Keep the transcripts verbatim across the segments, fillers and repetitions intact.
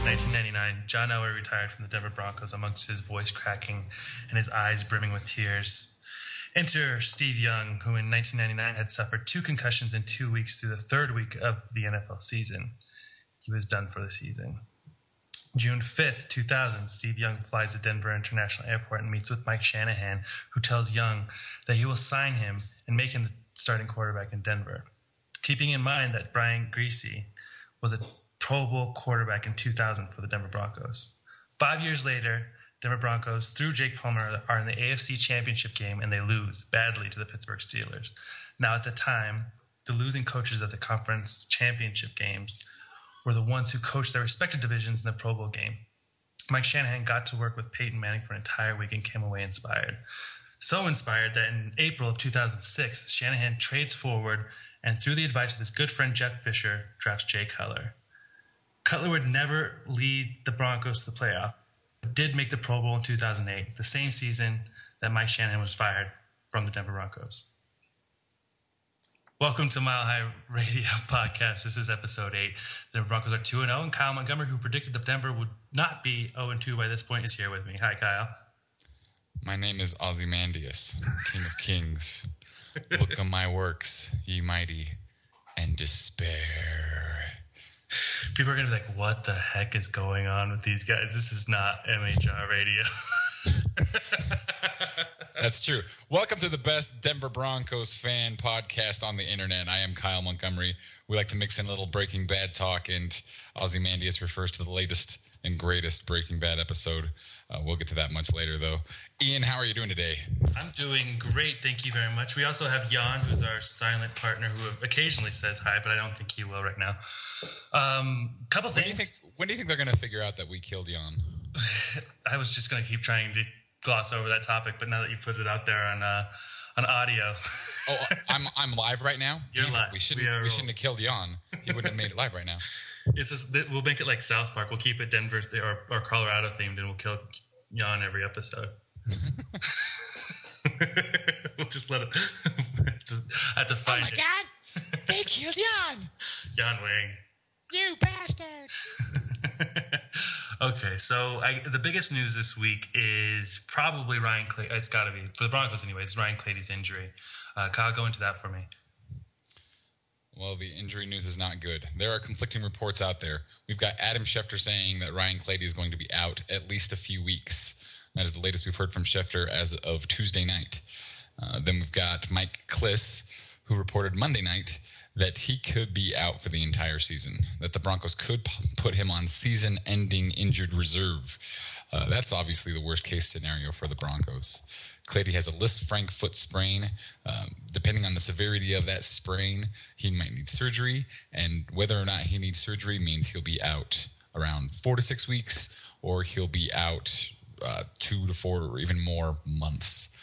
in nineteen ninety-nine, John Elway retired from the Denver Broncos amongst his voice cracking and his eyes brimming with tears. Enter Steve Young, who in nineteen ninety-nine had suffered two concussions in two weeks through the third week of the N F L season. He was done for the season. June fifth, two thousand, Steve Young flies to Denver International Airport and meets with Mike Shanahan, who tells Young that he will sign him and make him the starting quarterback in Denver, keeping in mind that Brian Griese was a Pro Bowl quarterback in two thousand for the Denver Broncos. Five years later, Denver Broncos, through Jake Plummer, are in the A F C Championship game, and they lose badly to the Pittsburgh Steelers. Now, at the time, the losing coaches of the conference championship games were the ones who coached their respective divisions in the Pro Bowl game. Mike Shanahan got to work with Peyton Manning for an entire week and came away inspired. So inspired that in April of two thousand six, Shanahan trades forward and, through the advice of his good friend Jeff Fisher, drafts Jay Cutler. Cutler would never lead the Broncos to the playoff, but did make the Pro Bowl in two thousand eight, the same season that Mike Shanahan was fired from the Denver Broncos. Welcome to Mile High Radio Podcast. This is episode eight. The Broncos are two and oh, and Kyle Montgomery, who predicted that Denver would not be oh and two by this point, is here with me. Hi, Kyle. My name is Ozymandias, King of Kings. Look on my works, ye mighty, and despair. People are going to be like, what the heck is going on with these guys? This is not M H R radio. That's true. Welcome to the best Denver Broncos fan podcast on the internet. I am Kyle Montgomery. We like to mix in a little Breaking Bad talk, and Ozymandias refers to the latest and greatest Breaking Bad episode. Uh, we'll get to that much later, though. Ian, how are you doing today? I'm doing great. Thank you very much. We also have Jan, who's our silent partner, who occasionally says hi, but I don't think he will right now. Um, couple things. When do you think, when do you think they're going to figure out that we killed Jan? I was just going to keep trying to gloss over that topic, but now that you put it out there on uh, on audio. oh, I'm I'm live right now? You're Damn live. It. We shouldn't, we, we shouldn't have killed Jan. He wouldn't have made it live right now. It's just, we'll make it like South Park. We'll keep it Denver or, or Colorado themed, and we'll kill Jan every episode. We'll just let it. Just have to find it. Oh my it. God! They killed Jan. Jan Wing. You bastard! Okay, so I, the biggest news this week is probably Ryan Clady. It's got to be for the Broncos anyway. It's Ryan Clady's injury. Uh, Kyle, go into that for me. Well, the injury news is not good. There are conflicting reports out there. We've got Adam Schefter saying that Ryan Clady is going to be out at least a few weeks. That is the latest we've heard from Schefter as of Tuesday night. Uh, then we've got Mike Kliss, who reported Monday night that he could be out for the entire season, that the Broncos could p- put him on season-ending injured reserve. Uh, that's obviously the worst-case scenario for the Broncos. Clady has a Lisfranc foot sprain. Um, depending on the severity of that sprain, he might need surgery, and whether or not he needs surgery means he'll be out around four to six weeks, or he'll be out uh, two to four or even more months.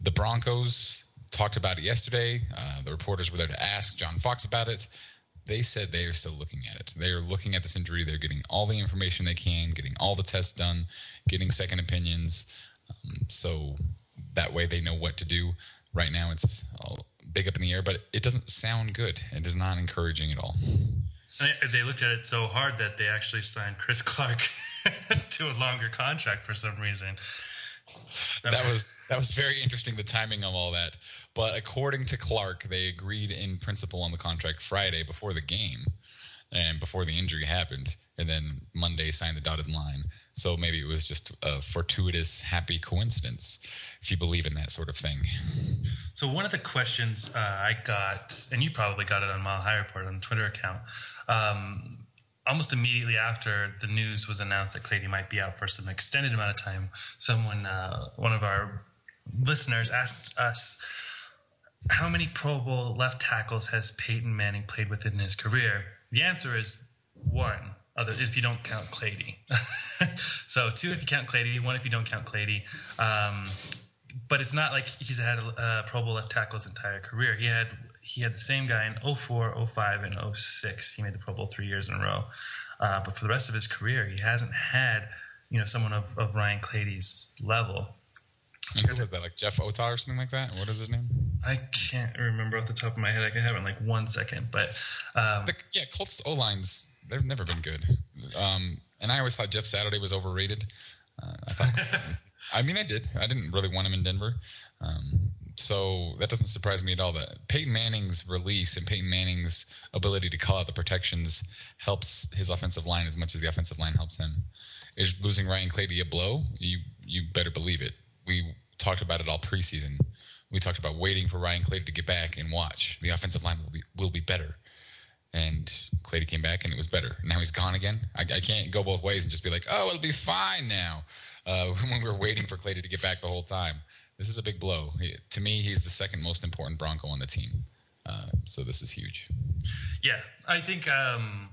The Broncos talked about it yesterday. Uh, the reporters were there to ask John Fox about it. They said they are still looking at it. They are looking at this injury. They're getting all the information they can, getting all the tests done, getting second opinions. Um, so that way they know what to do. Right now it's all big up in the air, but it doesn't sound good. It is not encouraging at all. They looked at it so hard that they actually signed Chris Clark to a longer contract for some reason. That was that was very interesting, the timing of all that. But according to Clark, they agreed in principle on the contract Friday before the game and before the injury happened, and then Monday signed the dotted line. So maybe it was just a fortuitous, happy coincidence, if you believe in that sort of thing. So one of the questions uh, I got, and you probably got it on Mile High Report on the Twitter account, um, almost immediately after the news was announced that Clady might be out for some extended amount of time, someone, uh, one of our listeners asked us, how many Pro Bowl left tackles has Peyton Manning played with in his career? The answer is one, other if you don't count Clady. So two if you count Clady, one if you don't count Clady. Um, but it's not like he's had a uh, Pro Bowl left tackle his entire career. He had he had the same guy in oh four, oh five, and oh six. He made the Pro Bowl three years in a row. Uh, but for the rest of his career, he hasn't had you know someone of, of Ryan Clady's level. And who was that, like Jeff Otah or something like that? What is his name? I can't remember off the top of my head. I can have it in like one second. But um, the, yeah, Colts O-lines, they've never been good. Um, And I always thought Jeff Saturday was overrated. Uh, I thought, I mean, I did. I didn't really want him in Denver. Um, so that doesn't surprise me at all. That Peyton Manning's release and Peyton Manning's ability to call out the protections helps his offensive line as much as the offensive line helps him. Is losing Ryan Clady a blow? You you better believe it. We talked about it all preseason. We talked about waiting for Ryan Clady to get back and watch. The offensive line will be will be better. And Clady came back, and it was better. Now he's gone again. I, I can't go both ways and just be like, oh, it'll be fine now, uh, when we were waiting for Clady to get back the whole time. This is a big blow. He, to me, he's the second most important Bronco on the team. Uh, so this is huge. Yeah, I think um,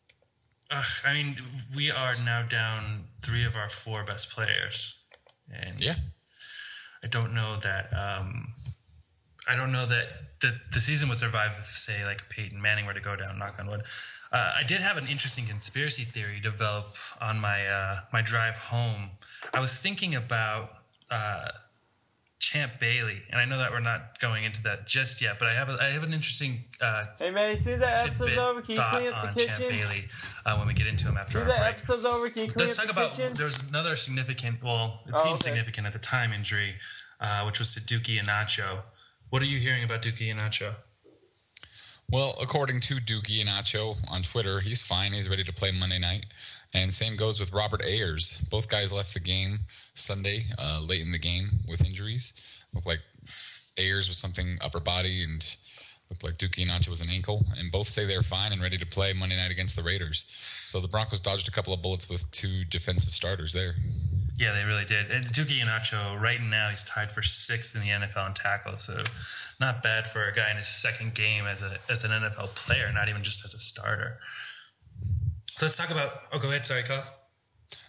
– uh, I mean, we are now down three of our four best players. And yeah. I don't know that um, – I don't know that the, the season would survive if, say, like Peyton Manning were to go down, knock on wood. Uh, I did have an interesting conspiracy theory develop on my uh, my drive home. I was thinking about uh, Champ Bailey, and I know that we're not going into that just yet, but I have a, I have an interesting uh, hey man, as soon as that episode's over, can you clean up the kitchen? Champ Bailey uh, when we get into him after our break. That episode's over, can you clean Let's up talk the about kitchen? There was another significant, well, it oh, seemed okay. significant at the time injury, uh, which was to Duke Ihenacho. What are you hearing about Duke Ihenacho? Well, according to Duke Ihenacho on Twitter, he's fine. He's ready to play Monday night. And same goes with Robert Ayers. Both guys left the game Sunday uh, late in the game with injuries. Looked like Ayers was something upper body and looked like Duke Ihenacho was an ankle. And both say they're fine and ready to play Monday night against the Raiders. So the Broncos dodged a couple of bullets with two defensive starters there. Yeah, they really did. And Duke Ihenacho, right now, he's tied for sixth in the N F L in tackles, so not bad for a guy in his second game as a as an N F L player, not even just as a starter. So let's talk about – oh, go ahead. Sorry, Kyle.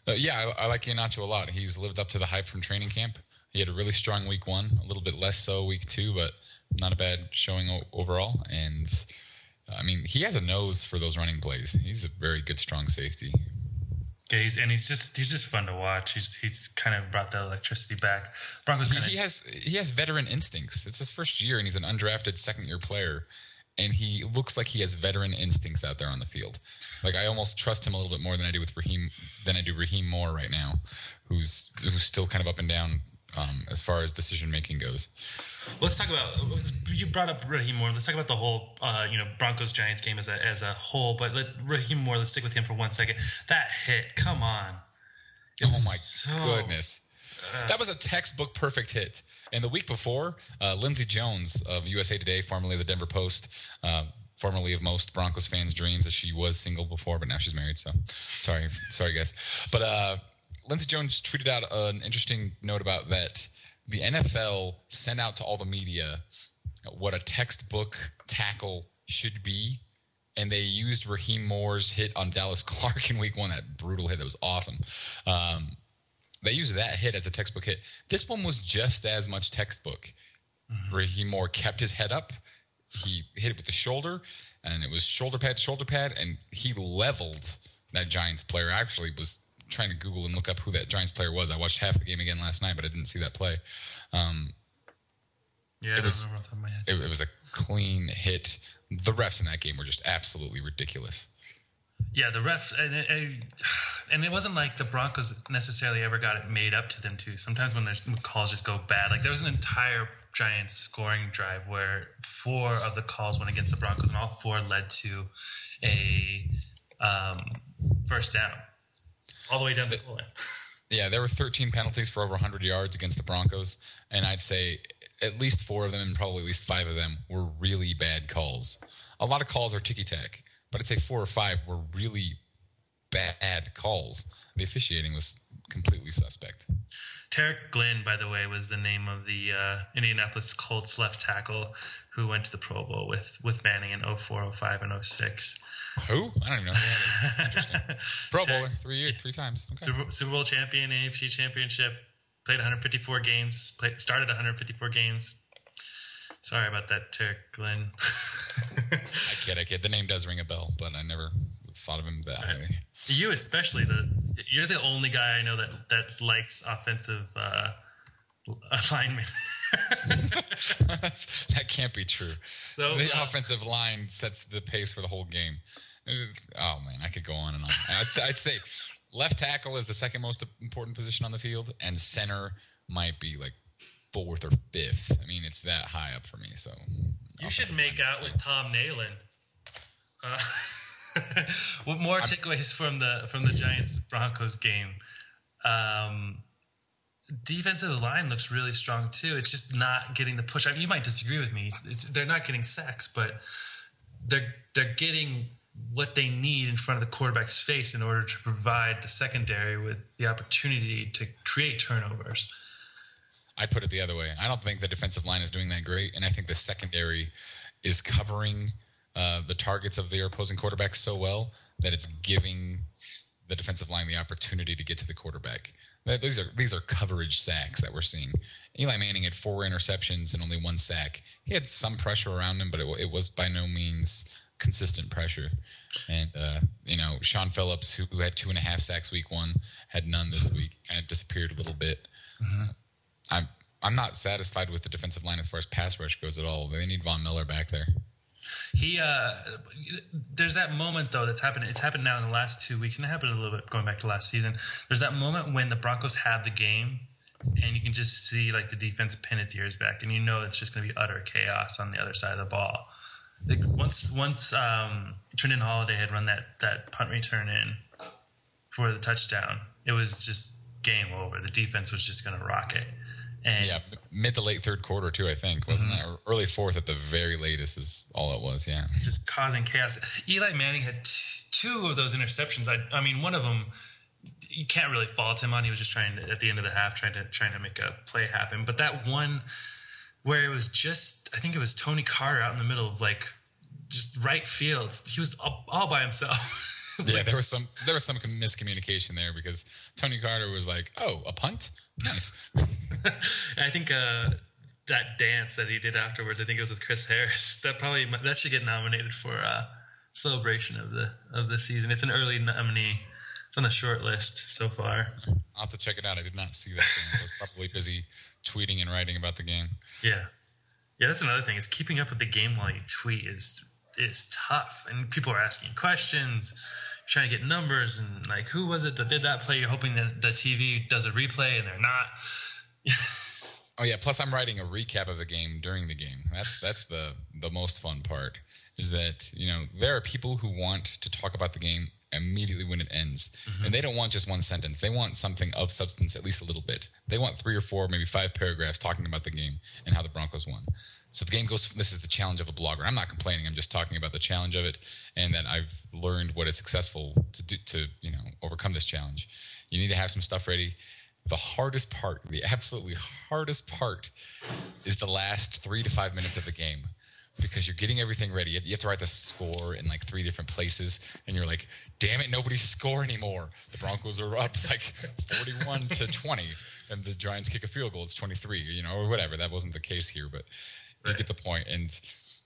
Uh, yeah, I, I like Ihenacho a lot. He's lived up to the hype from training camp. He had a really strong week one, a little bit less so week two, but not a bad showing o- overall. And, I mean, he has a nose for those running plays. He's a very good, strong safety. Yeah, he's, and he's just he's just fun to watch. He's he's kind of brought the electricity back. Broncos. He, he has he has veteran instincts. It's his first year, and he's an undrafted second year player, and he looks like he has veteran instincts out there on the field. Like I almost trust him a little bit more than I do with Raheem than I do Raheem Moore right now, who's who's still kind of up and down um, as far as decision making goes. Let's talk about you brought up Raheem Moore. Let's talk about the whole uh, you know Broncos Giants game as a as a whole. But let, Raheem Moore, let's stick with him for one second. That hit, come on! It oh my so, goodness, uh, that was a textbook perfect hit. And the week before, uh, Lindsey Jones of U S A Today, formerly of the Denver Post, uh, formerly of most Broncos fans' dreams, that she was single before, but now she's married. So sorry, sorry guys. But uh, Lindsey Jones tweeted out an interesting note about that. The N F L sent out to all the media what a textbook tackle should be, and they used Raheem Moore's hit on Dallas Clark in week one, that brutal hit that was awesome. Um, they used that hit as a textbook hit. This one was just as much textbook. Mm-hmm. Raheem Moore kept his head up. He hit it with the shoulder, and it was shoulder pad to shoulder pad, and he leveled that Giants player. I actually was – trying to Google and look up who that Giants player was. I watched half the game again last night, but I didn't see that play. Um, yeah, it I don't was, remember off the top of my head. It, it was a clean hit. The refs in that game were just absolutely ridiculous. Yeah, the refs, and it, and it wasn't like the Broncos necessarily ever got it made up to them too. Sometimes when there's calls just go bad, like there was an entire Giants scoring drive where four of the calls went against the Broncos, and all four led to a um, first down. All the way down the goal line. Yeah, there were thirteen penalties for over one hundred yards against the Broncos, and I'd say at least four of them and probably at least five of them were really bad calls. A lot of calls are ticky-tack, but I'd say four or five were really bad calls. The officiating was completely suspect. Tarek Glenn, by the way, was the name of the uh, Indianapolis Colts left tackle who went to the Pro Bowl with, with Manning in oh four, oh five, and oh six. Who? I don't even know who that is. Interesting. Pro Bowler, three years, three times. Okay. Super, Super Bowl champion, A F C championship, played one hundred fifty-four games, played, started one hundred fifty-four games. Sorry about that, Tarek Glenn. I kid, I kid. The name does ring a bell, but I never thought of him that way. You especially. The, you're the only guy I know that, that likes offensive uh, alignment. That can't be true. So the uh, offensive line sets the pace for the whole game. Oh, man, I could go on and on. I'd, I'd say left tackle is the second most important position on the field, and center might be like fourth or fifth. I mean, it's that high up for me. So you should make out with Tom Neyland. Uh, what more takeaways from the from the Giants Broncos game? Um, defensive line looks really strong too. It's just not getting the push. I mean, you might disagree with me. It's, it's, they're not getting sacks, but they're they're getting what they need in front of the quarterback's face in order to provide the secondary with the opportunity to create turnovers. I'd put it the other way. I don't think the defensive line is doing that great, and I think the secondary is covering uh, the targets of their opposing quarterbacks so well that it's giving the defensive line the opportunity to get to the quarterback. These are these are coverage sacks that we're seeing. Eli Manning had four interceptions and only one sack. He had some pressure around him, but it, it was by no means consistent pressure. And, uh, you know, Sean Phillips, who, who had two and a half sacks week one, had none this week, kind of disappeared a little bit. Mm-hmm. I'm I'm not satisfied with the defensive line as far as pass rush goes at all. They need Von Miller back there. He uh, there's that moment though that's happened. It's happened now in the last two weeks, and it happened a little bit going back to last season. There's that moment when the Broncos have the game, and you can just see like the defense pin its ears back, and you know it's just going to be utter chaos on the other side of the ball. Like once once um, Trendon Holiday had run that that punt return in for the touchdown, it was just game over. The defense was just going to rock it. And yeah, mid to late third quarter too, I think, wasn't mm-hmm. that? Early fourth at the very latest is all it was, yeah. Just causing chaos. Eli Manning had t- two of those interceptions. I, I mean, one of them you can't really fault him on. He was just trying to, at the end of the half, trying to trying to make a play happen. But that one where it was just, I think it was Tony Carter out in the middle of like just right field. He was all, all by himself. Yeah, there was some there was some miscommunication there because Tony Carter was like, "Oh, a punt? Nice." I think uh, that dance that he did afterwards, I think it was with Chris Harris. That probably that should get nominated for uh, celebration of the of the season. It's an early nominee. It's on the short list so far. I'll have to check it out. I did not see that thing. I was probably busy tweeting and writing about the game. Yeah, yeah. That's another thing. Is keeping up with the game while you tweet is. It's tough, and people are asking questions, trying to get numbers, and like, who was it that did that play? You're hoping that the T V does a replay, and they're not. Oh yeah, plus I'm writing a recap of the game during the game. That's that's the the most fun part is that you know there are people who want to talk about the game immediately when it ends, mm-hmm. and they don't want just one sentence. They want something of substance, at least a little bit. They want three or four, maybe five paragraphs talking about the game and how the Broncos won. So the game goes – this is the challenge of a blogger. I'm not complaining. I'm just talking about the challenge of it and that I've learned what is successful to do to, you know, overcome this challenge. You need to have some stuff ready. The hardest part, the absolutely hardest part is the last three to five minutes of the game because you're getting everything ready. You have to write the score in like three different places and you're like, damn it, nobody's score anymore. The Broncos are up like forty-one to twenty and the Giants kick a field goal. It's twenty-three, you know, or whatever. That wasn't the case here, but – you get the point. And,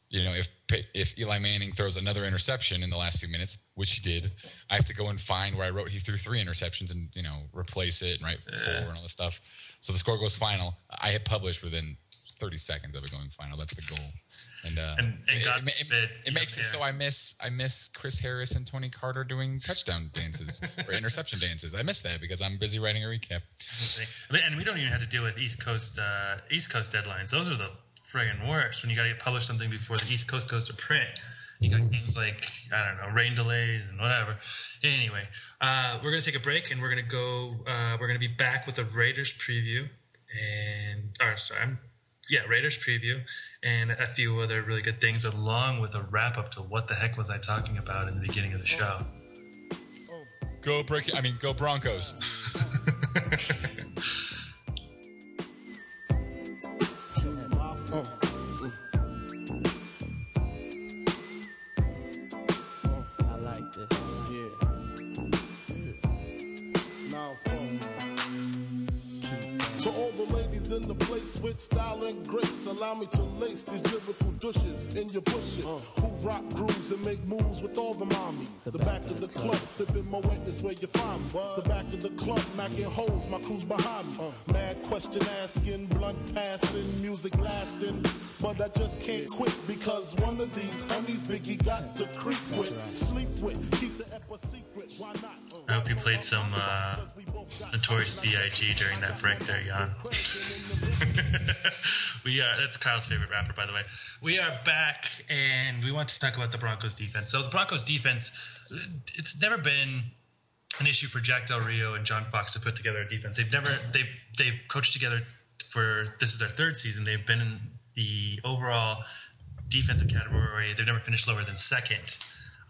you know, if if Eli Manning throws another interception in the last few minutes, which he did, I have to go and find where I wrote he threw three interceptions and, you know, replace it and write four and all this stuff. So the score goes final. I hit publish within thirty seconds of it going final. That's the goal. And, uh, and, and God it, forbid, it, it makes yeah. it so I miss I miss Chris Harris and Tony Carter doing touchdown dances or interception dances. I miss that because I'm busy writing a recap. And we don't even have to deal with East Coast uh, East Coast deadlines. Those are the friggin' worse when you gotta publish something before the East Coast goes to print. You got things like, I don't know, rain delays and whatever. Anyway, uh, we're gonna take a break and we're gonna go. Uh, we're gonna be back with a Raiders preview and, or sorry, I'm, yeah, Raiders preview and a few other really good things, along with a wrap up to what the heck was I talking about in the beginning of the show. Go break. I mean, go Broncos. in the place with style and grace. Allow me to lace these lyrical douches in your bushes. Uh. Who rock grooves and make moves with all the mommies. The, the back, back of the club, club. Sipping my wet is where you find me. What? The back of the club, knocking holes, my crew's behind me. Uh. Mad question asking, blunt passing, music lasting. But I just can't quit because one of these homies Biggie got to creep with, sleep with, keep the F a secret. Why not? I hope you played some uh, Notorious B I G during that break there, Jan. We are, that's Kyle's favorite rapper, by the way. We are back, and we want to talk about the Broncos defense. So the Broncos defense, it's never been an issue for Jack Del Rio and John Fox to put together a defense. They've never they've they've coached together for, this is their third season. They've been in the overall defensive category. They've never finished lower than second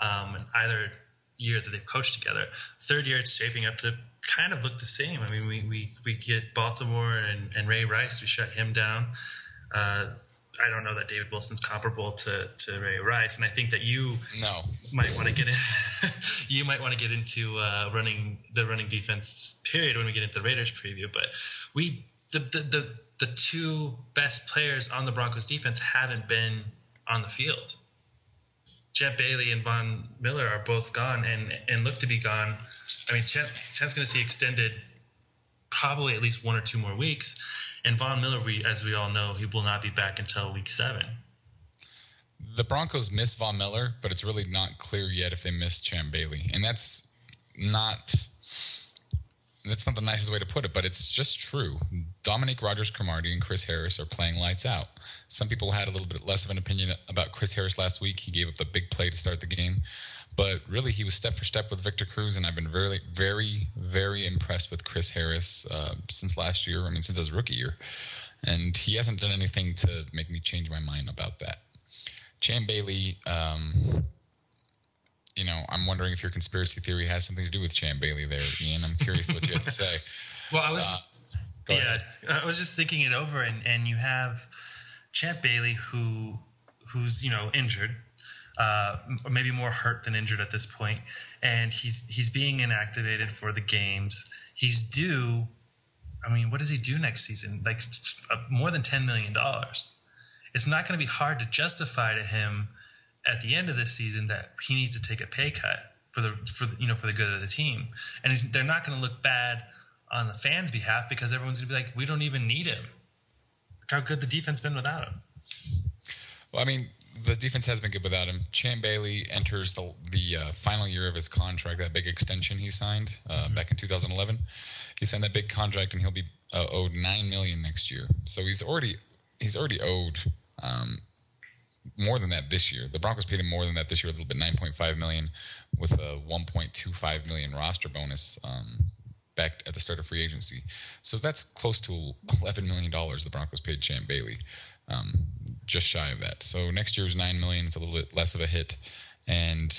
um, in either year that they've coached together. Third year, it's shaping up to kind of look the same. I mean, we we, we get Baltimore and, and Ray Rice. We shut him down. Uh, I don't know that David Wilson's comparable to, to Ray Rice, and I think that you no. might want to get in. You might want to get into uh, running the running defense period when we get into the Raiders preview. But we the the the, the two best players on the Broncos defense haven't been on the field. Chet Bailey and Von Miller are both gone and, and look to be gone. I mean, Chet, Chet's going to see extended probably at least one or two more weeks. And Von Miller, we, as we all know, he will not be back until week seven. The Broncos miss Von Miller, but it's really not clear yet if they miss Chet Bailey. And that's not that's not the nicest way to put it, but it's just true. Dominique Rogers-Cromartie and Chris Harris are playing lights out. Some people had a little bit less of an opinion about Chris Harris last week. He gave up the big play to start the game. But really, he was step for step with Victor Cruz, and I've been very, very, very impressed with Chris Harris uh, since last year. I mean, since his rookie year. And he hasn't done anything to make me change my mind about that. Chan Bailey, um, you know, I'm wondering if your conspiracy theory has something to do with Chan Bailey there, Ian. I'm curious what you have to say. Well, I was uh, just, yeah, ahead. I was just thinking it over, and, and you have Chan Bailey who who's, you know, injured. Uh, maybe more hurt than injured at this point, and he's he's being inactivated for the games. He's due. I mean, what does he do next season? Like more than ten million dollars. It's not going to be hard to justify to him at the end of this season that he needs to take a pay cut for the for the, you know for the good of the team, and he's, they're not going to look bad on the fans' behalf because everyone's going to be like, we don't even need him. Look how good the defense been without him. Well, I mean, the defense has been good without him. Chan Bailey enters the the uh, final year of his contract, that big extension he signed uh, mm-hmm. back in two thousand eleven. He signed that big contract, and he'll be uh, owed nine million next year. So he's already he's already owed um, more than that this year. The Broncos paid him more than that this year, a little bit, nine point five million, with a one point two five million roster bonus um, back at the start of free agency. So that's close to eleven million dollars the Broncos paid Chan Bailey. Um, just shy of that. So next year's nine million dollars is a little bit less of a hit. And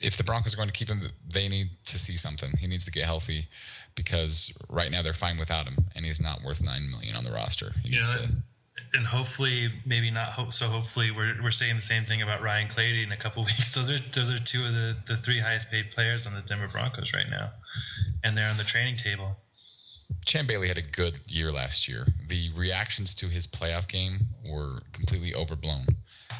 if the Broncos are going to keep him, they need to see something. He needs to get healthy because right now they're fine without him, and he's not worth nine million dollars on the roster. He yeah, needs to, and hopefully, maybe not hope. So hopefully we're we're saying the same thing about Ryan Clady in a couple of weeks. Those are those are two of the, the three highest paid players on the Denver Broncos right now, and they're on the training table. Chan Bailey had a good year last year. The reactions to his playoff game were completely overblown.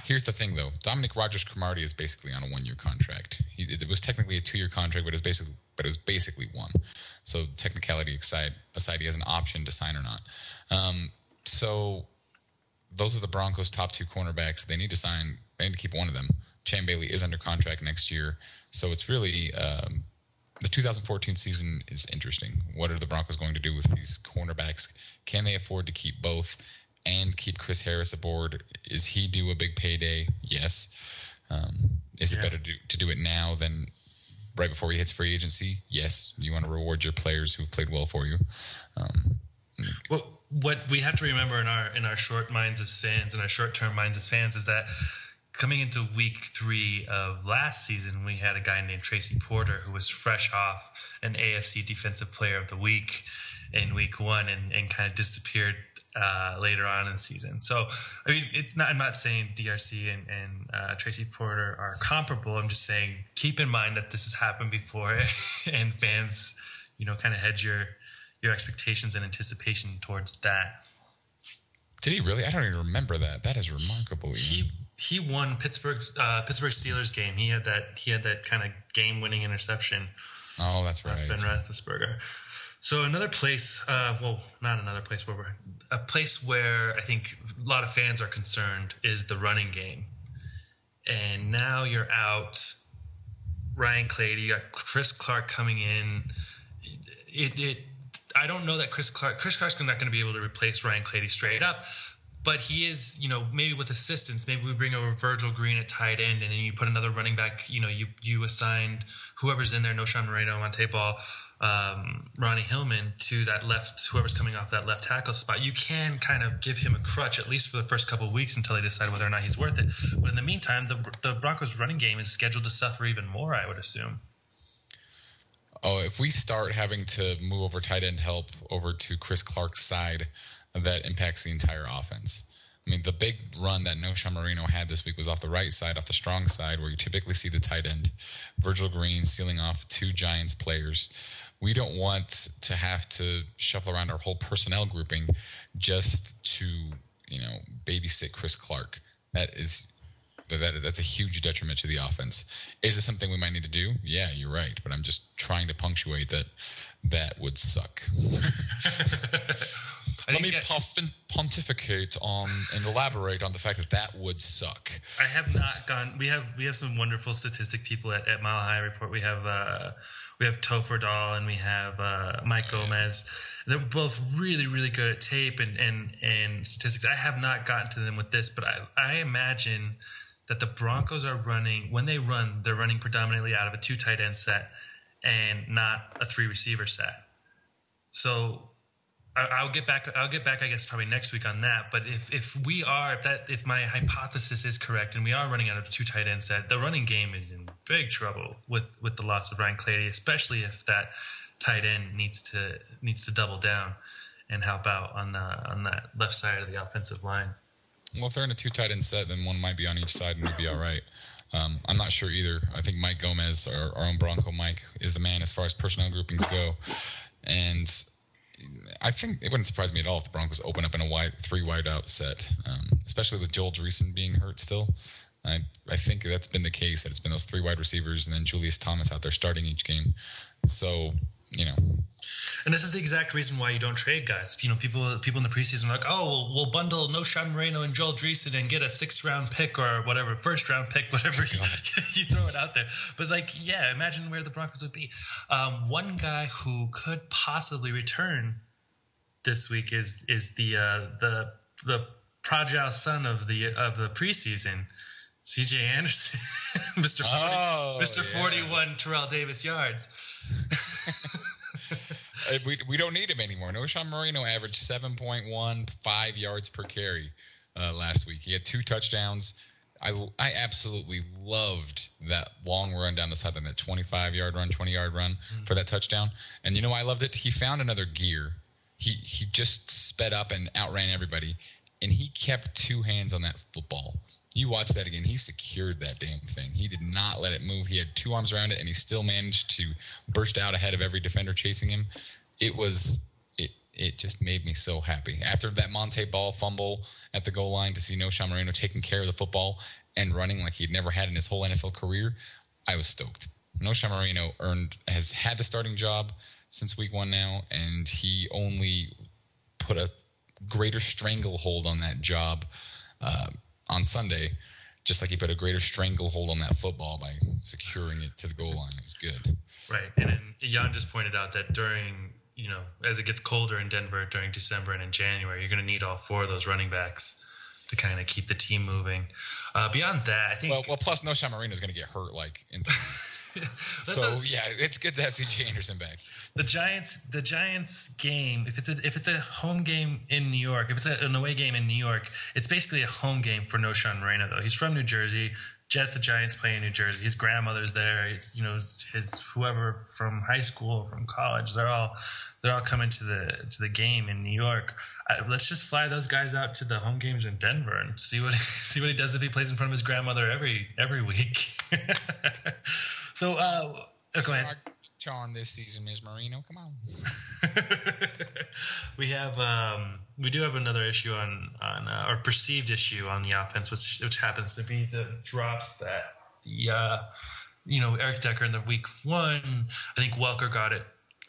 Here's the thing, though. Dominique Rogers-Cromartie is basically on a one-year contract. He, it was technically a two-year contract, but it was basically, but it was basically one. So technicality aside, aside, he has an option to sign or not. Um, so those are the Broncos' top two cornerbacks. They need to sign. They need to keep one of them. Chan Bailey is under contract next year, so it's really um, – the two thousand fourteen season is interesting. What are the Broncos going to do with these cornerbacks? Can they afford to keep both and keep Chris Harris aboard? Is he due a big payday? Yes. Um, is yeah. it better to, to do it now than right before he hits free agency? Yes. You want to reward your players who played well for you. Um, well, what we have to remember in our in our short minds as fans, in our short-term minds as fans, is that coming into week three of last season, we had a guy named Tracy Porter who was fresh off an A F C Defensive Player of the Week in week one and, and kind of disappeared uh, later on in the season. So, I mean, it's not. I'm not saying D R C and, and uh, Tracy Porter are comparable. I'm just saying keep in mind that this has happened before and fans, you know, kind of hedge your your expectations and anticipation towards that. Did he really? I don't even remember that. That is remarkable. He he won Pittsburgh uh, Pittsburgh Steelers game. He had that he had that kind of game winning interception. Oh, that's right. Ben Roethlisberger. So another place, uh, well, not another place where we're a place where I think a lot of fans are concerned is the running game. And now you're out Ryan Clady, you got Chris Clark coming in. It, it I don't know that Chris Clark Chris Clark's not going to be able to replace Ryan Clady straight up, but he is, you know, maybe with assistance, maybe we bring over Virgil Green at tight end and then you put another running back, you know, you you assigned whoever's in there, Knowshon Moreno, Monte Ball, um, Ronnie Hillman to that left, whoever's coming off that left tackle spot. You can kind of give him a crutch at least for the first couple of weeks until they decide whether or not he's worth it. But in the meantime, the the Broncos running game is scheduled to suffer even more, I would assume. Oh, if we start having to move over tight end help over to Chris Clark's side, that impacts the entire offense. I mean, the big run that Knowshon Moreno had this week was off the right side, off the strong side, where you typically see the tight end, Virgil Green, sealing off two Giants players. We don't want to have to shuffle around our whole personnel grouping just to, you know, babysit Chris Clark. That is That, that's a huge detriment to the offense. Is it something we might need to do? Yeah, you're right. But I'm just trying to punctuate that that would suck. Let me that, puff and pontificate on and elaborate on the fact that that would suck. I have not gone. We have we have some wonderful statistic people at, at Mile High Report. We have uh, we have Topher Dahl and we have uh, Mike Gomez. They're both really, really good at tape and, and, and statistics. I have not gotten to them with this, but I I imagine that the Broncos are running – when they run, they're running predominantly out of a two tight end set and not a three receiver set. So I, I'll get back – I'll get back, I guess, probably next week on that. But if, if we are – if that if my hypothesis is correct and we are running out of a two tight end set, the running game is in big trouble with, with the loss of Ryan Clady, especially if that tight end needs to needs to double down and help out on the, on that left side of the offensive line. Well, if they're in a two tight end set, then one might be on each side and we'd be all right. Um, I'm not sure either. I think Mike Gomez, our, our own Bronco Mike, is the man as far as personnel groupings go. And I think it wouldn't surprise me at all if the Broncos open up in a wide, three wide out set, um, especially with Joel Dreesen being hurt still. I, I think that's been the case, that it's been those three wide receivers and then Julius Thomas out there starting each game. So, you know. And this is the exact reason why you don't trade guys. You know, people people in the preseason are like, oh, we'll, we'll bundle Knowshon Moreno and Joel Dreesen and get a sixth-round pick or whatever, first-round pick, whatever you, you throw it out there. But, like, yeah, imagine where the Broncos would be. Um, one guy who could possibly return this week is is the uh, the the prodigal son of the of the preseason, C J Anderson, Mister Oh, Mister Yes. forty-one Terrell Davis yards. We we don't need him anymore. Knowshon Moreno averaged seven point one five yards per carry uh, last week. He had two touchdowns. I, I absolutely loved that long run down the sideline, that twenty-five-yard run, twenty-yard run mm-hmm. for that touchdown. And you know why I loved it? He found another gear. He he just sped up and outran everybody, and he kept two hands on that football. You watch that again. He secured that damn thing. He did not let it move. He had two arms around it, and he still managed to burst out ahead of every defender chasing him. It was it. It just made me so happy. After that Monte Ball fumble at the goal line, to see Knowshon Moreno taking care of the football and running like he'd never had in his whole N F L career, I was stoked. Knowshon Moreno earned has had the starting job since week one now, and he only put a greater stranglehold on that job. Uh, on Sunday, just like he put a greater stranglehold on that football by securing it to the goal line. It was good. Right. And then Jan just pointed out that during, you know, as it gets colder in Denver during December and in January, you're going to need all four of those running backs to kind of keep the team moving. Uh, beyond that, I think... Well, well plus Knowshon Moreno is going to get hurt, like, in the So, a, yeah, it's good to have C J Anderson back. The Giants the Giants game, if it's a, if it's a home game in New York, if it's a, an away game in New York, it's basically a home game for Knowshon Moreno, though. He's from New Jersey. Jets the Giants play in New Jersey. His grandmother's there. It's, you know, his, his whoever from high school, from college, they're all... They're all coming to the to the game in New York. I, let's just fly those guys out to the home games in Denver and see what see what he does if he plays in front of his grandmother every every week. so, uh, oh, go ahead. Charm this season, Miz Marino. Come on. We have um, we do have another issue on on uh, or perceived issue on the offense, which which happens to be the drops that the uh, you know Eric Decker in the week one. I think Welker got it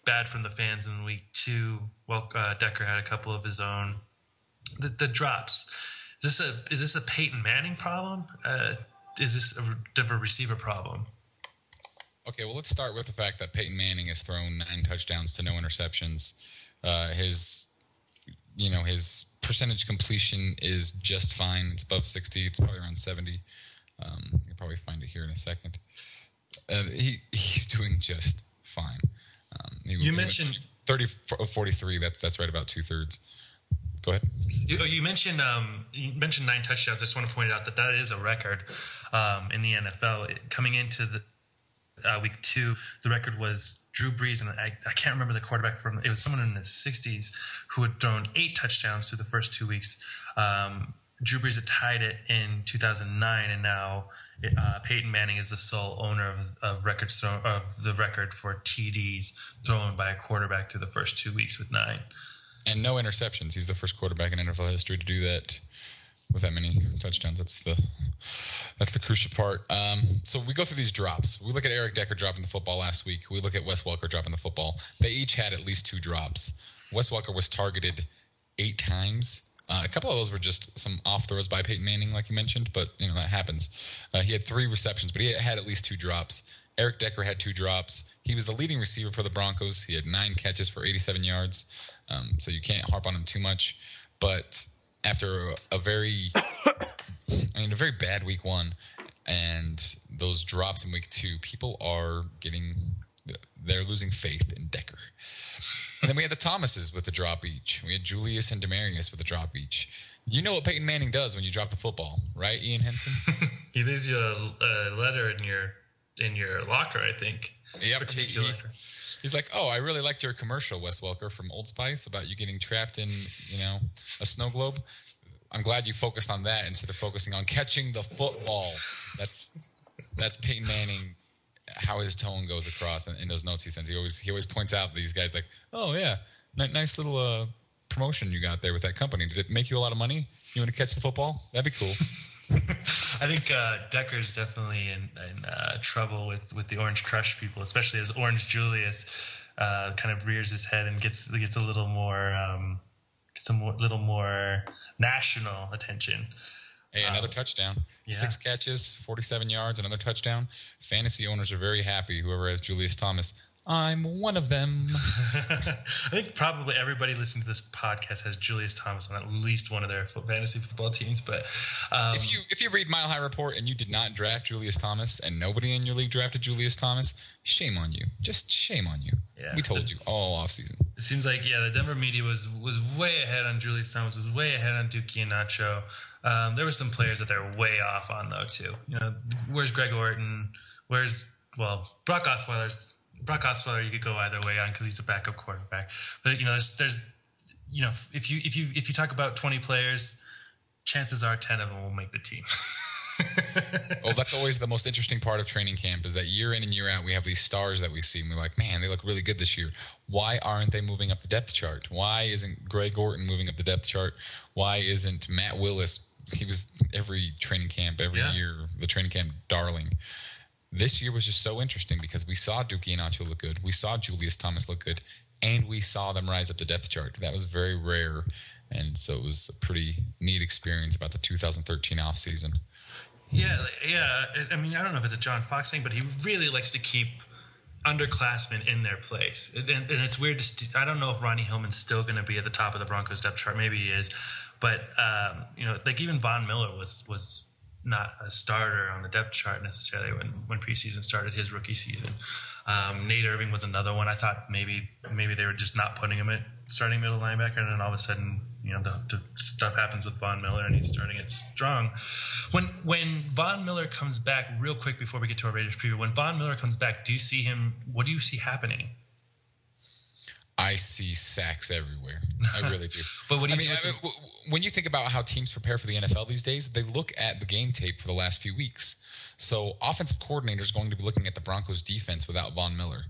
bad from the fans in week two. Well, uh, Decker had a couple of his own. The, the drops. Is this a is this a Peyton Manning problem? Uh, is this a Denver receiver problem? Okay, well, let's start with the fact that Peyton Manning has thrown nine touchdowns to no interceptions. Uh, his, you know, his percentage completion is just fine. It's above sixty. It's probably around seventy. Um, you'll probably find it here in a second. Uh, he he's doing just fine. Um, he, you he mentioned thirty, forty-three. That's that's right about two thirds. Go ahead. You, you mentioned um, you mentioned nine touchdowns. I just want to point out that that is a record um, in the N F L. It, coming into the Uh, week two, the record was Drew Brees, and I, I can't remember the quarterback from. It was someone in his sixties who had thrown eight touchdowns through the first two weeks. Um, Drew Brees had tied it in two thousand nine, and now it, uh, Peyton Manning is the sole owner of, of records thrown, of the record for T Ds thrown by a quarterback through the first two weeks with nine, and no interceptions. He's the first quarterback in N F L history to do that. With that many touchdowns, that's the that's the crucial part. Um, so we go through these drops. We look at Eric Decker dropping the football last week. We look at Wes Welker dropping the football. They each had at least two drops. Wes Welker was targeted eight times. Uh, a couple of those were just some off throws by Peyton Manning, like you mentioned, but you know that happens. Uh, he had three receptions, but he had at least two drops. Eric Decker had two drops. He was the leading receiver for the Broncos. He had nine catches for eighty-seven yards. Um, so you can't harp on him too much, but. After a very, I mean, a very bad week one, and those drops in week two, people are getting, they're losing faith in Decker. And then we had the Thomases with the drop each. We had Julius and Demarius with the drop each. You know what Peyton Manning does when you drop the football, right, Ian Henson? He leaves you a, a letter in your in your locker, I think. Yeah, particularly. He's like, oh, I really liked your commercial, Wes Welker, from Old Spice about you getting trapped in, you know, a snow globe. I'm glad you focused on that instead of focusing on catching the football. That's that's Peyton Manning, how his tone goes across in, in those notes he sends. He always he always points out these guys like, oh, yeah, n- nice little uh, promotion you got there with that company. Did it make you a lot of money? You want to catch the football? That'd be cool. I think uh, Decker's definitely in, in uh, trouble with, with the Orange Crush people, especially as Orange Julius uh, kind of rears his head and gets gets a little more um, gets a more, little more national attention. Hey, another um, touchdown. Yeah. Six catches, forty-seven yards, another touchdown. Fantasy owners are very happy, whoever has Julius Thomas. I'm one of them. I think probably everybody listening to this podcast has Julius Thomas on at least one of their fantasy football teams. But um, if you if you read Mile High Report and you did not draft Julius Thomas and nobody in your league drafted Julius Thomas, shame on you. Just shame on you. Yeah, we told the, you all offseason. It seems like, yeah, the Denver media was, was way ahead on Julius Thomas, was way ahead on Duke Ihenacho. Um, there were some players that they're way off on, though, too. You know, where's Greg Orton? Where's, well, Brock Osweiler's. Brock Osweiler, you could go either way on because he's a backup quarterback. But you know, there's, there's, you know, if you if you if you talk about twenty players, chances are ten of them will make the team. Well, that's always the most interesting part of training camp is that year in and year out we have these stars that we see and we're like, man, they look really good this year. Why aren't they moving up the depth chart? Why isn't Greg Orton moving up the depth chart? Why isn't Matt Willis? He was every training camp every yeah. year, the training camp darling. This year was just so interesting because we saw Duke Iheanacho look good. We saw Julius Thomas look good, and we saw them rise up the depth chart. That was very rare, and so it was a pretty neat experience about the two thousand thirteen offseason. Yeah, yeah. I mean, I don't know if it's a John Fox thing, but he really likes to keep underclassmen in their place. And, and it's weird. To st- I don't know if Ronnie Hillman's still going to be at the top of the Broncos depth chart. Maybe he is. But, um, you know, like even Von Miller was was – not a starter on the depth chart necessarily when, when preseason started his rookie season. Um, Nate Irving was another one. I thought maybe maybe they were just not putting him at starting middle linebacker, and then all of a sudden, you know, the, the stuff happens with Von Miller, and he's starting it strong. When when Von Miller comes back, real quick before we get to our Raiders preview, when Von Miller comes back, do you see him? What do you see happening? I see sacks everywhere. I really do. But what do you I mean, I mean, when you think about how teams prepare for the N F L these days, they look at the game tape for the last few weeks. So offensive coordinator is going to be looking at the Broncos defense without Von Miller.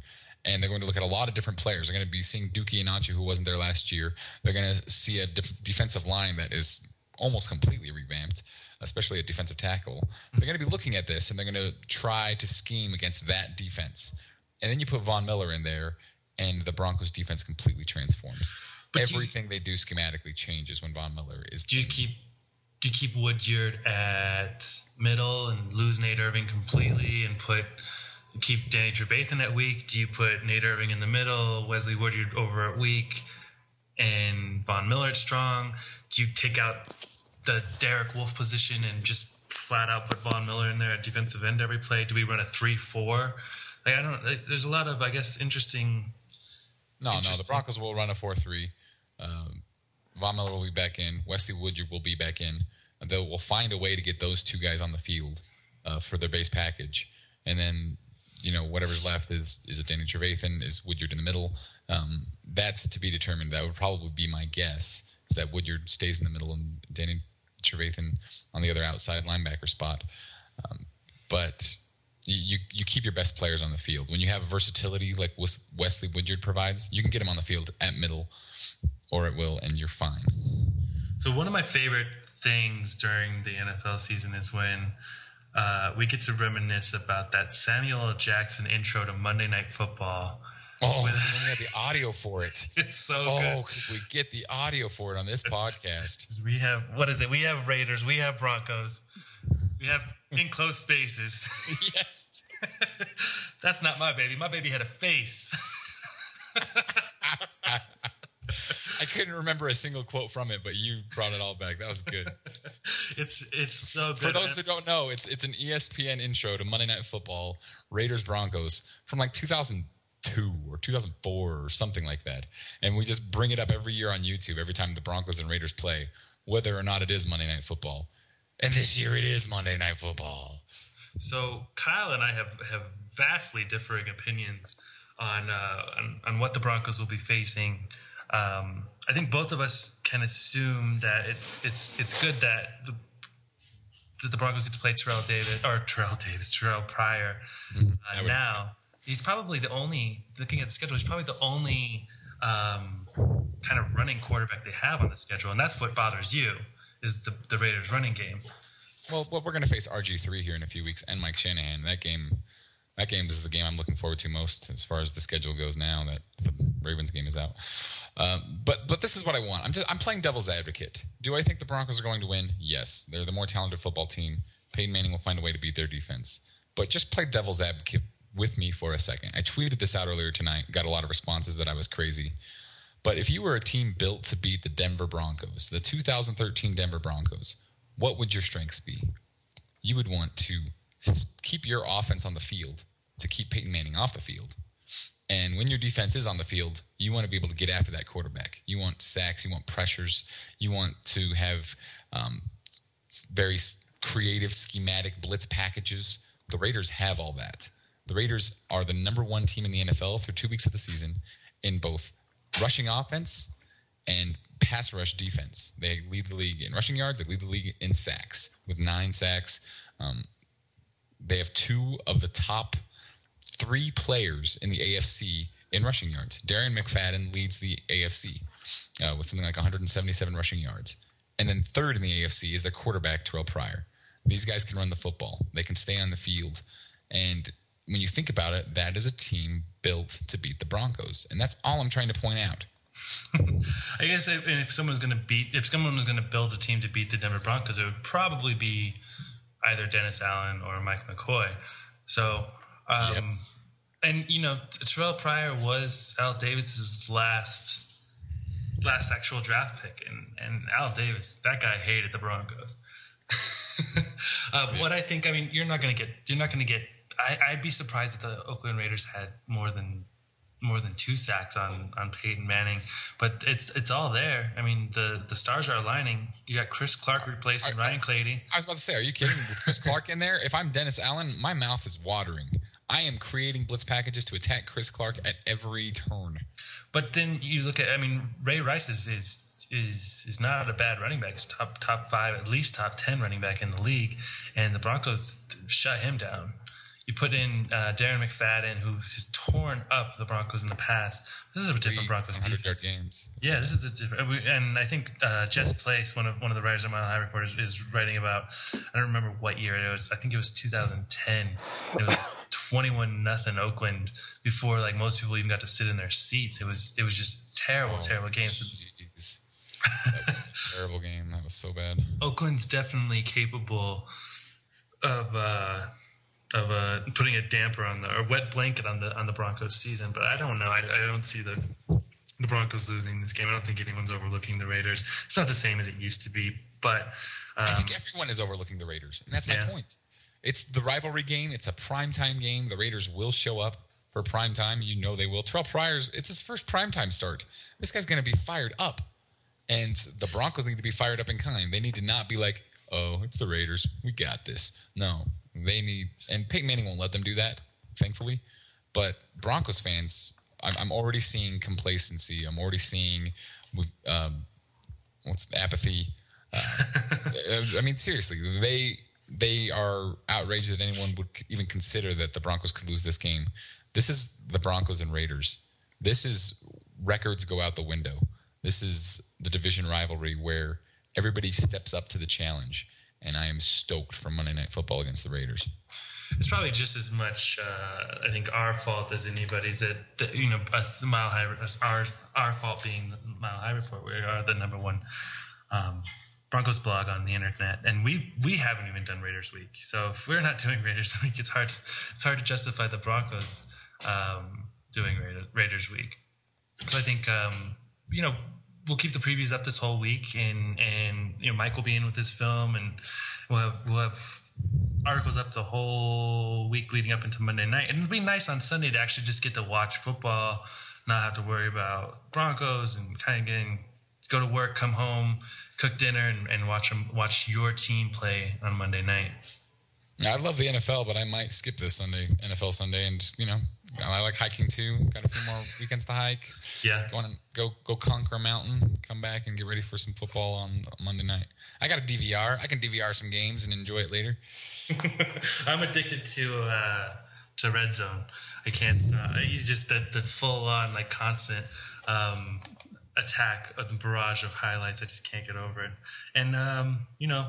and they're going to look at a lot of different players. They're going to be seeing Duke Ihenacho, who wasn't there last year. They're going to see a def- defensive line that is almost completely revamped, especially at defensive tackle. They're going to be looking at this, and they're going to try to scheme against that defense. And then you put Von Miller in there, and the Broncos' defense completely transforms. But Everything do you, they do schematically changes when Von Miller is. Do you keep do you keep Woodyard at middle and lose Nate Irving completely and put keep Danny Trevathan at weak? Do you put Nate Irving in the middle, Wesley Woodyard over at weak, and Von Miller at strong? Do you take out the Derek Wolfe position and just flat out put Von Miller in there at defensive end every play? Do we run a three four? Like, I don't. Like, there's a lot of, I guess, interesting. No, interesting. no. The Broncos will run a four three. Um, Von Miller will be back in. Wesley Woodyard will be back in. And they will find a way to get those two guys on the field uh, for their base package, and then, you know, whatever's left is is it Danny Trevathan? Is Woodyard in the middle? Um, that's to be determined. That would probably be my guess, is that Woodyard stays in the middle and Danny Trevathan on the other outside linebacker spot. Um, but you you keep your best players on the field. When you have versatility like Wesley Woodyard provides, you can get him on the field at middle or at will, and you're fine. So one of my favorite things during the N F L season is when uh, we get to reminisce about that Samuel L. Jackson intro to Monday Night Football. Oh, we got the audio for it. It's so oh, good. Oh, could we get the audio for it on this podcast? We have, what is it? We have Raiders. We have Broncos. We have enclosed spaces. Yes. That's not my baby. My baby had a face. I couldn't remember a single quote from it, but you brought it all back. That was good. It's it's so good. For those who don't know, it's it's an E S P N intro to Monday Night Football, Raiders Broncos, from like two thousand two or two thousand four or something like that. And we just bring it up every year on YouTube every time the Broncos and Raiders play, whether or not it is Monday Night Football. And this year it is Monday Night Football. So Kyle and I have, have vastly differing opinions on, uh, on on what the Broncos will be facing. Um, I think both of us can assume that it's it's it's good that the, that the Broncos get to play Terrell Davis or Terrell Davis, Terrelle Pryor uh, now. He's probably the only, looking at the schedule, he's probably the only um, kind of running quarterback they have on the schedule, and that's what bothers you, is the, the Raiders' running game. Well, well we're going to face R G three here in a few weeks and Mike Shanahan. That game that game is the game I'm looking forward to most as far as the schedule goes now that the Ravens game is out. Um, but but this is what I want. I'm just, I'm playing devil's advocate. Do I think the Broncos are going to win? Yes. They're the more talented football team. Peyton Manning will find a way to beat their defense. But just play devil's advocate with me for a second. I tweeted this out earlier tonight, got a lot of responses that I was crazy. But if you were a team built to beat the Denver Broncos, the two thousand thirteen Denver Broncos, what would your strengths be? You would want to keep your offense on the field to keep Peyton Manning off the field. And when your defense is on the field, you want to be able to get after that quarterback. You want sacks. You want pressures. You want to have um, very creative, schematic blitz packages. The Raiders have all that. The Raiders are the number one team in the N F L through two weeks of the season in both rushing offense and pass rush defense. They lead the league in rushing yards. They lead the league in sacks with nine sacks. Um, they have two of the top three players in the A F C in rushing yards. Darren McFadden leads the A F C uh, with something like one hundred seventy-seven rushing yards. And then third in the A F C is their quarterback, Terrelle Pryor. These guys can run the football. They can stay on the field. And when you think about it, that is a team built to beat the Broncos, and that's all I'm trying to point out. I guess if, if someone's going to beat, if someone was going to build a team to beat the Denver Broncos, it would probably be either Dennis Allen or Mike McCoy. So, um, yep. and you know, Terrelle Pryor was Al Davis's last last actual draft pick, and and Al Davis, that guy hated the Broncos. uh, yeah. What I think, I mean, you're not going to get, you're not going to get. I, I'd be surprised if the Oakland Raiders had more than more than two sacks on, on Peyton Manning, but it's it's all there. I mean, the, the stars are aligning. You got Chris Clark replacing I, Ryan Clady. I was about to say, are you kidding? With Chris Clark in there, if I'm Dennis Allen, my mouth is watering. I am creating blitz packages to attack Chris Clark at every turn. But then you look at, I mean, Ray Rice is is is, is not a bad running back. He's top top five, at least top ten running back in the league, and the Broncos shut him down. You put in uh, Darren McFadden, who has torn up the Broncos in the past. This is a different Broncos defense. Games. Yeah, this is a different. And I think uh, Jess Place, one of one of the writers on Mile High Report, is, is writing about. I don't remember what year it was. I think it was two thousand ten. It was twenty-one nothing Oakland before like most people even got to sit in their seats. It was it was just terrible, oh, terrible games. Geez. That was a terrible game. That was so bad. Oakland's definitely capable of. Uh, Of uh, putting a damper on the or wet blanket on the on the Broncos season, but I don't know. I, I don't see the the Broncos losing this game. I don't think anyone's overlooking the Raiders. It's not the same as it used to be, but um, I think everyone is overlooking the Raiders, and that's yeah. my point. It's the rivalry game. It's a primetime game. The Raiders will show up for primetime. You know they will. Terrelle Pryor's. It's his first primetime start. This guy's going to be fired up, and the Broncos need to be fired up in kind. They need to not be like, oh, it's the Raiders. We got this. No. They need, and Peyton Manning won't let them do that, thankfully. But Broncos fans, I'm, I'm already seeing complacency. I'm already seeing, um, what's the apathy? Uh, I mean, seriously, they they are outraged that anyone would even consider that the Broncos could lose this game. This is the Broncos and Raiders. This is records go out the window. This is the division rivalry where everybody steps up to the challenge. And I am stoked for Monday Night Football against the Raiders. It's probably just as much, uh, I think, our fault as anybody's. That, that you know, us, the Mile High, our our fault being the Mile High Report. We are the number one um, Broncos blog on the internet, and we, we haven't even done Raiders Week. So if we're not doing Raiders Week, it's hard to, it's hard to justify the Broncos um, doing Raiders Week. So I think um, you know. We'll keep the previews up this whole week, and, and you know Mike will be in with his film, and we'll have, we'll have articles up the whole week leading up into Monday night. And it'll be nice on Sunday to actually just get to watch football, not have to worry about Broncos, and kind of getting go to work, come home, cook dinner, and, and watch them, watch your team play on Monday night. Now, I love the N F L, but I might skip this Sunday, N F L Sunday, and you know. I like hiking too. Got a few more weekends to hike. Yeah. Go on and go go conquer a mountain. Come back and get ready for some football on Monday night. I got a D V R. I can D V R some games and enjoy it later. I'm addicted to uh, to Red Zone. I can't stop. You just the, the full on like constant um, attack of the barrage of highlights. I just can't get over it. And um, you know,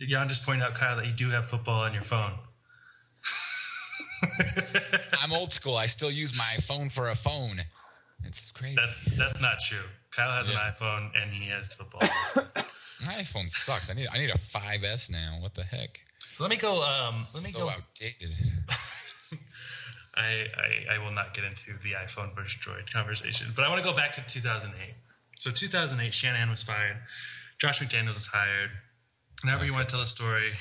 Jan just pointed out, Kyle, that you do have football on your phone. I'm old school. I still use my phone for a phone. It's crazy. That's that's not true. Kyle has yeah. an iPhone and he has football. My iPhone sucks. I need I need a five S now. What the heck? So let me go. Um, let me so go. outdated. I, I I will not get into the iPhone versus Droid conversation, but I want to go back to two thousand eight. So two thousand eight, Shanahan was fired. Josh McDaniels was hired. Whenever you want to tell a story,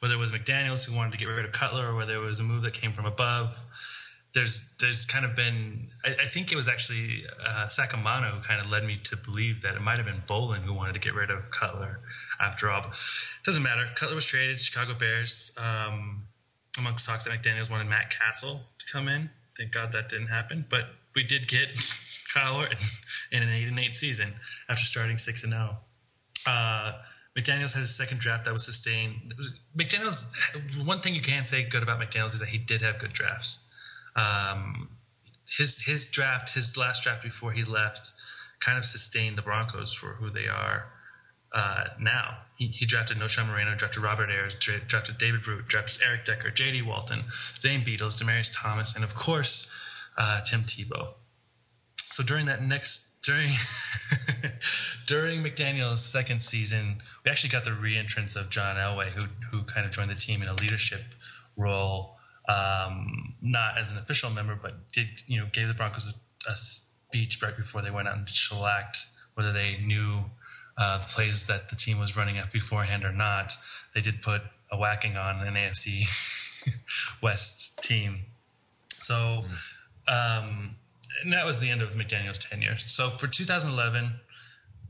whether it was McDaniels who wanted to get rid of Cutler or whether it was a move that came from above, there's there's kind of been – I think it was actually uh, Sacamano who kind of led me to believe that it might have been Bolin who wanted to get rid of Cutler after all. But it doesn't matter. Cutler was traded to Chicago Bears. Um, amongst talks that McDaniels wanted Matt Castle to come in. Thank God that didn't happen. But we did get Kyle Orton in an eight and eight season after starting six and oh. Uh McDaniels had his second draft that was sustained. McDaniels, one thing you can say good about McDaniels is that he did have good drafts. Um, his his draft, his last draft before he left, kind of sustained the Broncos for who they are uh, now. He, he drafted Knowshon Moreno, drafted Robert Ayers, drafted David Brute, drafted Eric Decker, J D Walton, Zane Beatles, Demaryius Thomas, and of course uh, Tim Tebow. So during that next. During during McDaniel's second season, we actually got the re-entrance of John Elway, who who kind of joined the team in a leadership role, um, not as an official member, but did you know gave the Broncos a, a speech right before they went out and shellacked whether they knew uh, the plays that the team was running at beforehand or not. They did put a whacking on an A F C West team, so. Mm-hmm. Um, And that was the end of McDaniel's tenure. So for two thousand eleven,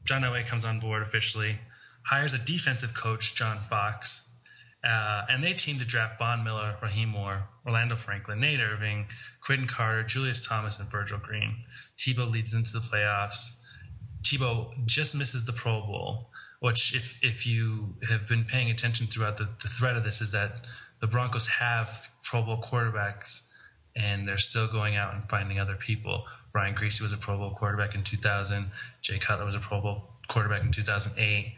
John Elway comes on board officially, hires a defensive coach, John Fox, uh, and they team to draft Von Miller, Raheem Moore, Orlando Franklin, Nate Irving, Quinn Carter, Julius Thomas, and Virgil Green. Tebow leads into the playoffs. Tebow just misses the Pro Bowl, which if, if you have been paying attention throughout the, the thread of this is that the Broncos have Pro Bowl quarterbacks, and they're still going out and finding other people. Brian Griese was a Pro Bowl quarterback in two thousand. Jay Cutler was a Pro Bowl quarterback in two thousand eight.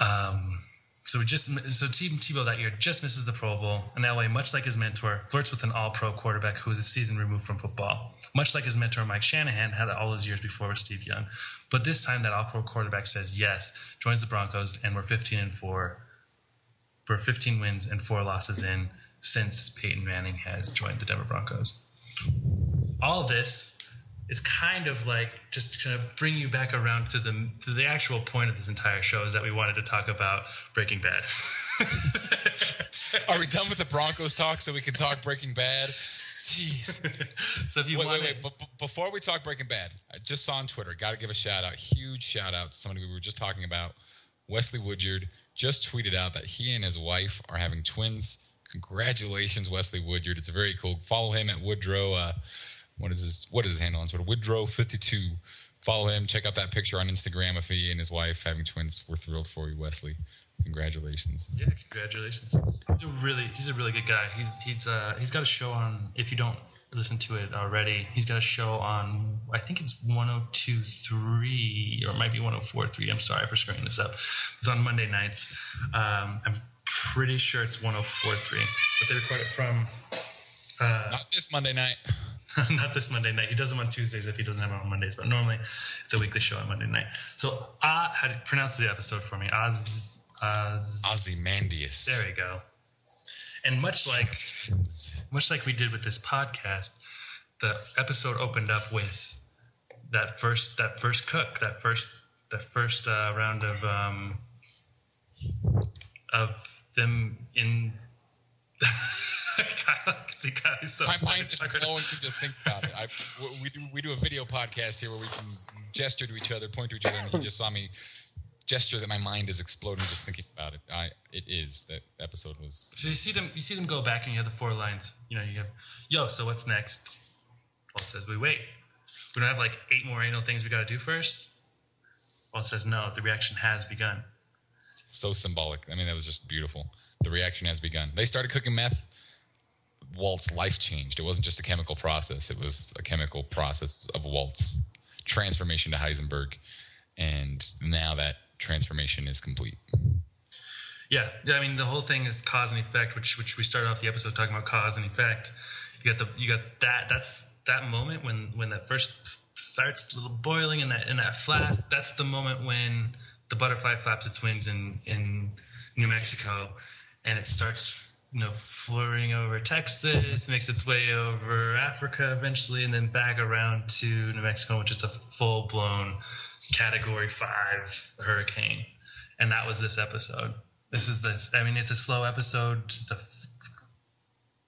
Um, so we just so Tim Tebow that year just misses the Pro Bowl, and Elway, much like his mentor, flirts with an all-pro quarterback who is a season removed from football. Much like his mentor Mike Shanahan had it all those years before with Steve Young, but this time that all-pro quarterback says yes, joins the Broncos, and we're fifteen and four. We're fifteen wins and four losses in since Peyton Manning has joined the Denver Broncos. All this is kind of like just kind of bring you back around to the to the actual point of this entire show is that we wanted to talk about Breaking Bad. Are we done with the Broncos talk so we can talk Breaking Bad? Jeez. So if you wait, wanted... wait, wait. B- before we talk Breaking Bad, I just saw on Twitter, got to give a shout out, huge shout out to somebody we were just talking about, Wesley Woodyard, just tweeted out that he and his wife are having twins. Congratulations, Wesley Woodyard. It's very cool. Follow him at Woodrow. Uh, what is his What is his handle on Twitter? Woodrow fifty-two. Follow him. Check out that picture on Instagram of he and his wife having twins. We're thrilled for you, Wesley. Congratulations. Yeah, congratulations. He's a really, he's a really good guy. He's he's uh, he's got a show on. If you don't listen to it already, he's got a show on. I think it's one oh two point three, or it might be one oh four point three. I'm sorry for screwing this up. It's on Monday nights. Um, I'm pretty sure it's one oh four point three, but they record it from uh not this Monday night. Not this Monday night. He does them on Tuesdays if he doesn't have it on Mondays, but normally it's a weekly show on Monday night. So I had to pronounce the episode for me. Oz, Oz, Ozymandias. There we go. And much like much like we did with this podcast, the episode opened up with that first that first cook, that first that first uh, round of um of them in Kyle, see, Kyle, so my mind is blowing to just think about it. I, we, do, we do a video podcast here where we can gesture to each other, point to each other, and he just saw me gesture that my mind is exploding just thinking about it. I, it is. That episode was... So you see them You see them go back and you have the four lines. You know, you have, yo, so what's next? Paul says, we wait. We don't have like eight more anal things we got to do first? Paul says, no, the reaction has begun. So symbolic. I mean, that was just beautiful. The reaction has begun. They started cooking meth. Walt's life changed. It wasn't just a chemical process. It was a chemical process of Walt's transformation to Heisenberg. And now that transformation is complete. Yeah. Yeah. I mean, the whole thing is cause and effect, which which we started off the episode talking about cause and effect. You got the you got that that's that moment when, when that first starts a little boiling in that in that flash. That's the moment when the butterfly flaps its wings in, in New Mexico, and it starts, you know, fluttering over Texas, makes its way over Africa eventually, and then back around to New Mexico, which is a full-blown Category Five hurricane. And that was this episode. This is this. I mean, it's a slow episode, just a,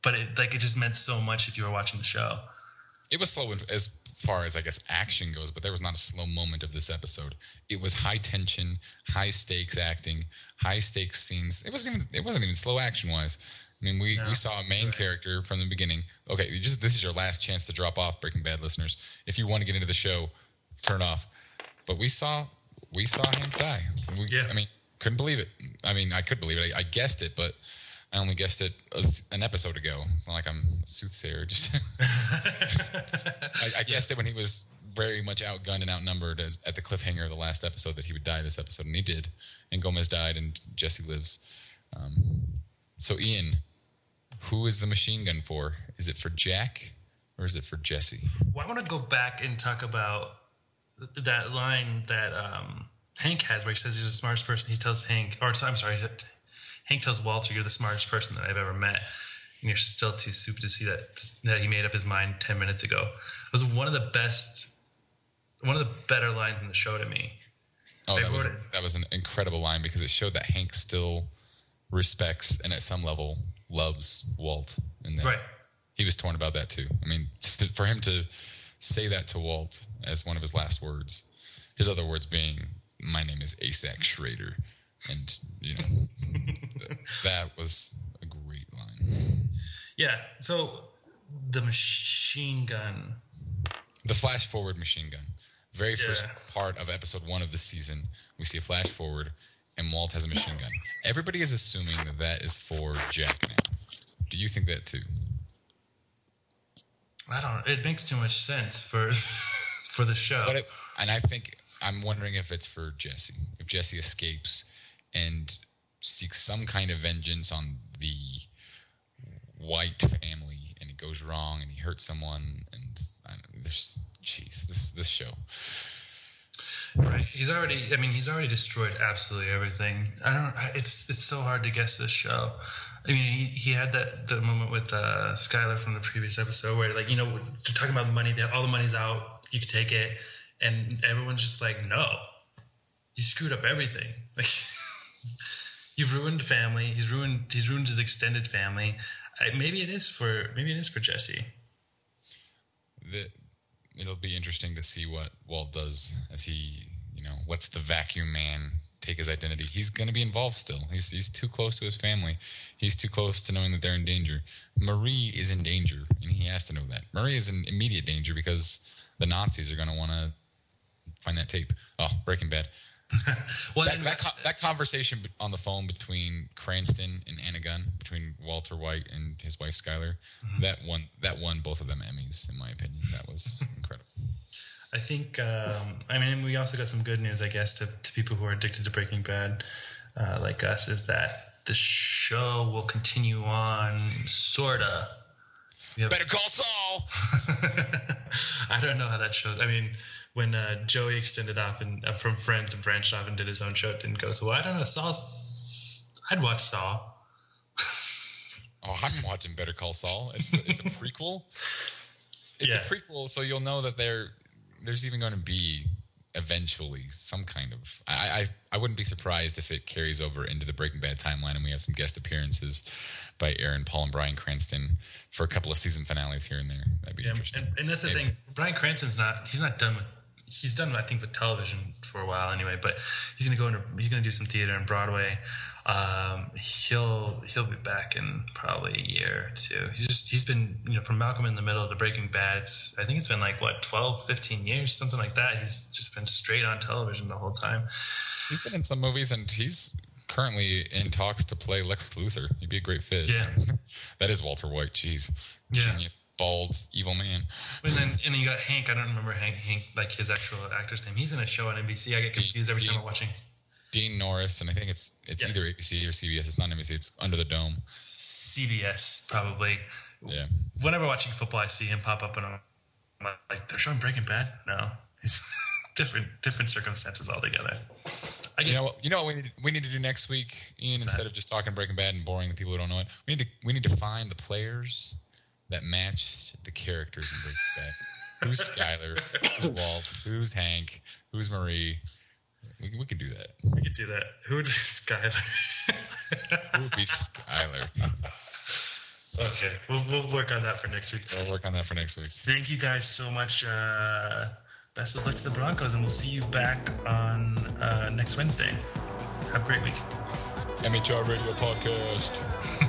but it like it just meant so much if you were watching the show. It was slow as far as, I guess, action goes, but there was not a slow moment of this episode. It was high tension, high stakes acting, high stakes scenes. It wasn't even it wasn't even slow action wise. I mean, we, no. we saw a main right. character from the beginning. Okay, just, this is your last chance to drop off, Breaking Bad listeners. If you want to get into the show, turn off. But we saw we saw him die. We, yeah. I mean, couldn't believe it. I mean, I could believe it. I, I guessed it, but I only guessed it an episode ago. It's not like I'm a soothsayer. Just I, I guessed yeah. it when he was very much outgunned and outnumbered as, at the cliffhanger of the last episode that he would die this episode, and he did. And Gomez died, and Jesse lives. Um, so, Ian, who is the machine gun for? Is it for Jack or is it for Jesse? Well, I want to go back and talk about that line that um, Hank has where he says he's the smartest person. He tells Hank – or I'm sorry – Hank tells Walter, you're the smartest person that I've ever met, and you're still too stupid to see that that he made up his mind ten minutes ago. It was one of the best – one of the better lines in the show to me. Oh, that was, that was an incredible line because it showed that Hank still respects and at some level loves Walt. And that right. He was torn about that too. I mean, to, for him to say that to Walt as one of his last words, his other words being, my name is Asak Schrader. And, you know, that was a great line. Yeah, so the machine gun. The flash forward machine gun. Very yeah. first part of episode one of the season, we see a flash forward, and Walt has a machine gun. Everybody is assuming that that is for Jack now. Do you think that too? I don't. It makes too much sense for for the show. But it, and I think I'm wondering if it's for Jesse. If Jesse escapes and seeks some kind of vengeance on the White family, and it goes wrong, and he hurts someone, and I don't know, there's jeez, this this show. Right, he's already. I mean, he's already destroyed absolutely everything. I don't. It's it's so hard to guess this show. I mean, he, he had that the moment with uh, Skylar from the previous episode where, like, you know, they're talking about the money. That all the money's out. You can take it, and everyone's just like, no, you screwed up everything. Like, you've ruined family. He's ruined. He's ruined his extended family. I, maybe it is for. Maybe it is for Jesse. The. It'll be interesting to see what Walt does as he, you know, lets the vacuum man take his identity. He's going to be involved still. He's he's too close to his family. He's too close to knowing that they're in danger. Marie is in danger, and he has to know that. Marie is in immediate danger because the Nazis are going to want to find that tape. Oh, Breaking Bad. well, that, that, co- that conversation on the phone between Cranston and Anna Gunn, between Walter White and his wife Skylar, mm-hmm. that won that won both of them Emmys, in my opinion. That was incredible. I think um, I mean we also got some good news, I guess, to, to people who are addicted to Breaking Bad, uh, like us, is that the show will continue on, sorta. Have- Better Call Saul. I don't know how that shows. I mean. When uh, Joey extended off and uh, from Friends and branched off and did his own show, it didn't go so well. I don't know. Saul's, I'd watch Saul. Oh, I'm watching Better Call Saul. It's it's a prequel. It's yeah. a prequel, so you'll know that there there's even going to be eventually some kind of. I, I I wouldn't be surprised if it carries over into the Breaking Bad timeline, and we have some guest appearances by Aaron Paul and Bryan Cranston for a couple of season finales here and there. That'd be yeah, interesting. And, and that's the Maybe. thing. Bryan Cranston's not. He's not done with. He's done, I think, with television for a while anyway. But he's gonna go into he's gonna do some theater in Broadway. Um, he'll he'll be back in probably a year or two. He's just he's been you know from Malcolm in the Middle to Breaking Bad. It's, I think it's been like what twelve, fifteen years, something like that. He's just been straight on television the whole time. He's been in some movies, and he's currently in talks to play Lex Luthor. He'd be a great fit. Yeah, that is Walter White. Jeez. Yeah. Genius, bald, evil man. And then, and then you got Hank. I don't remember Hank, Hank, like his actual actor's name. He's in a show on N B C. I get confused every Dean, time I'm watching. Dean Norris, and I think it's it's yeah. either A B C or C B S. It's not N B C. It's Under the Dome. C B S, probably. Yeah. Whenever watching football, I see him pop up, and I'm like, they're showing Breaking Bad? No. It's different different circumstances altogether. I you know what, you know what we need we need to do next week, Ian, instead that? of just talking Breaking Bad and boring the people who don't know it? We need to we need to find the players that matched the characters in Breaking Bad. Who's Skyler? Who's Walt? Who's Hank? Who's Marie? We, we could do that. We could do that. Who would be Skyler? Who would be Skyler? Okay. We'll, we'll work on that for next week. We'll work on that for next week. Thank you guys so much. Uh, best of luck to the Broncos, and we'll see you back on uh, next Wednesday. Have a great week. M H R Radio Podcast.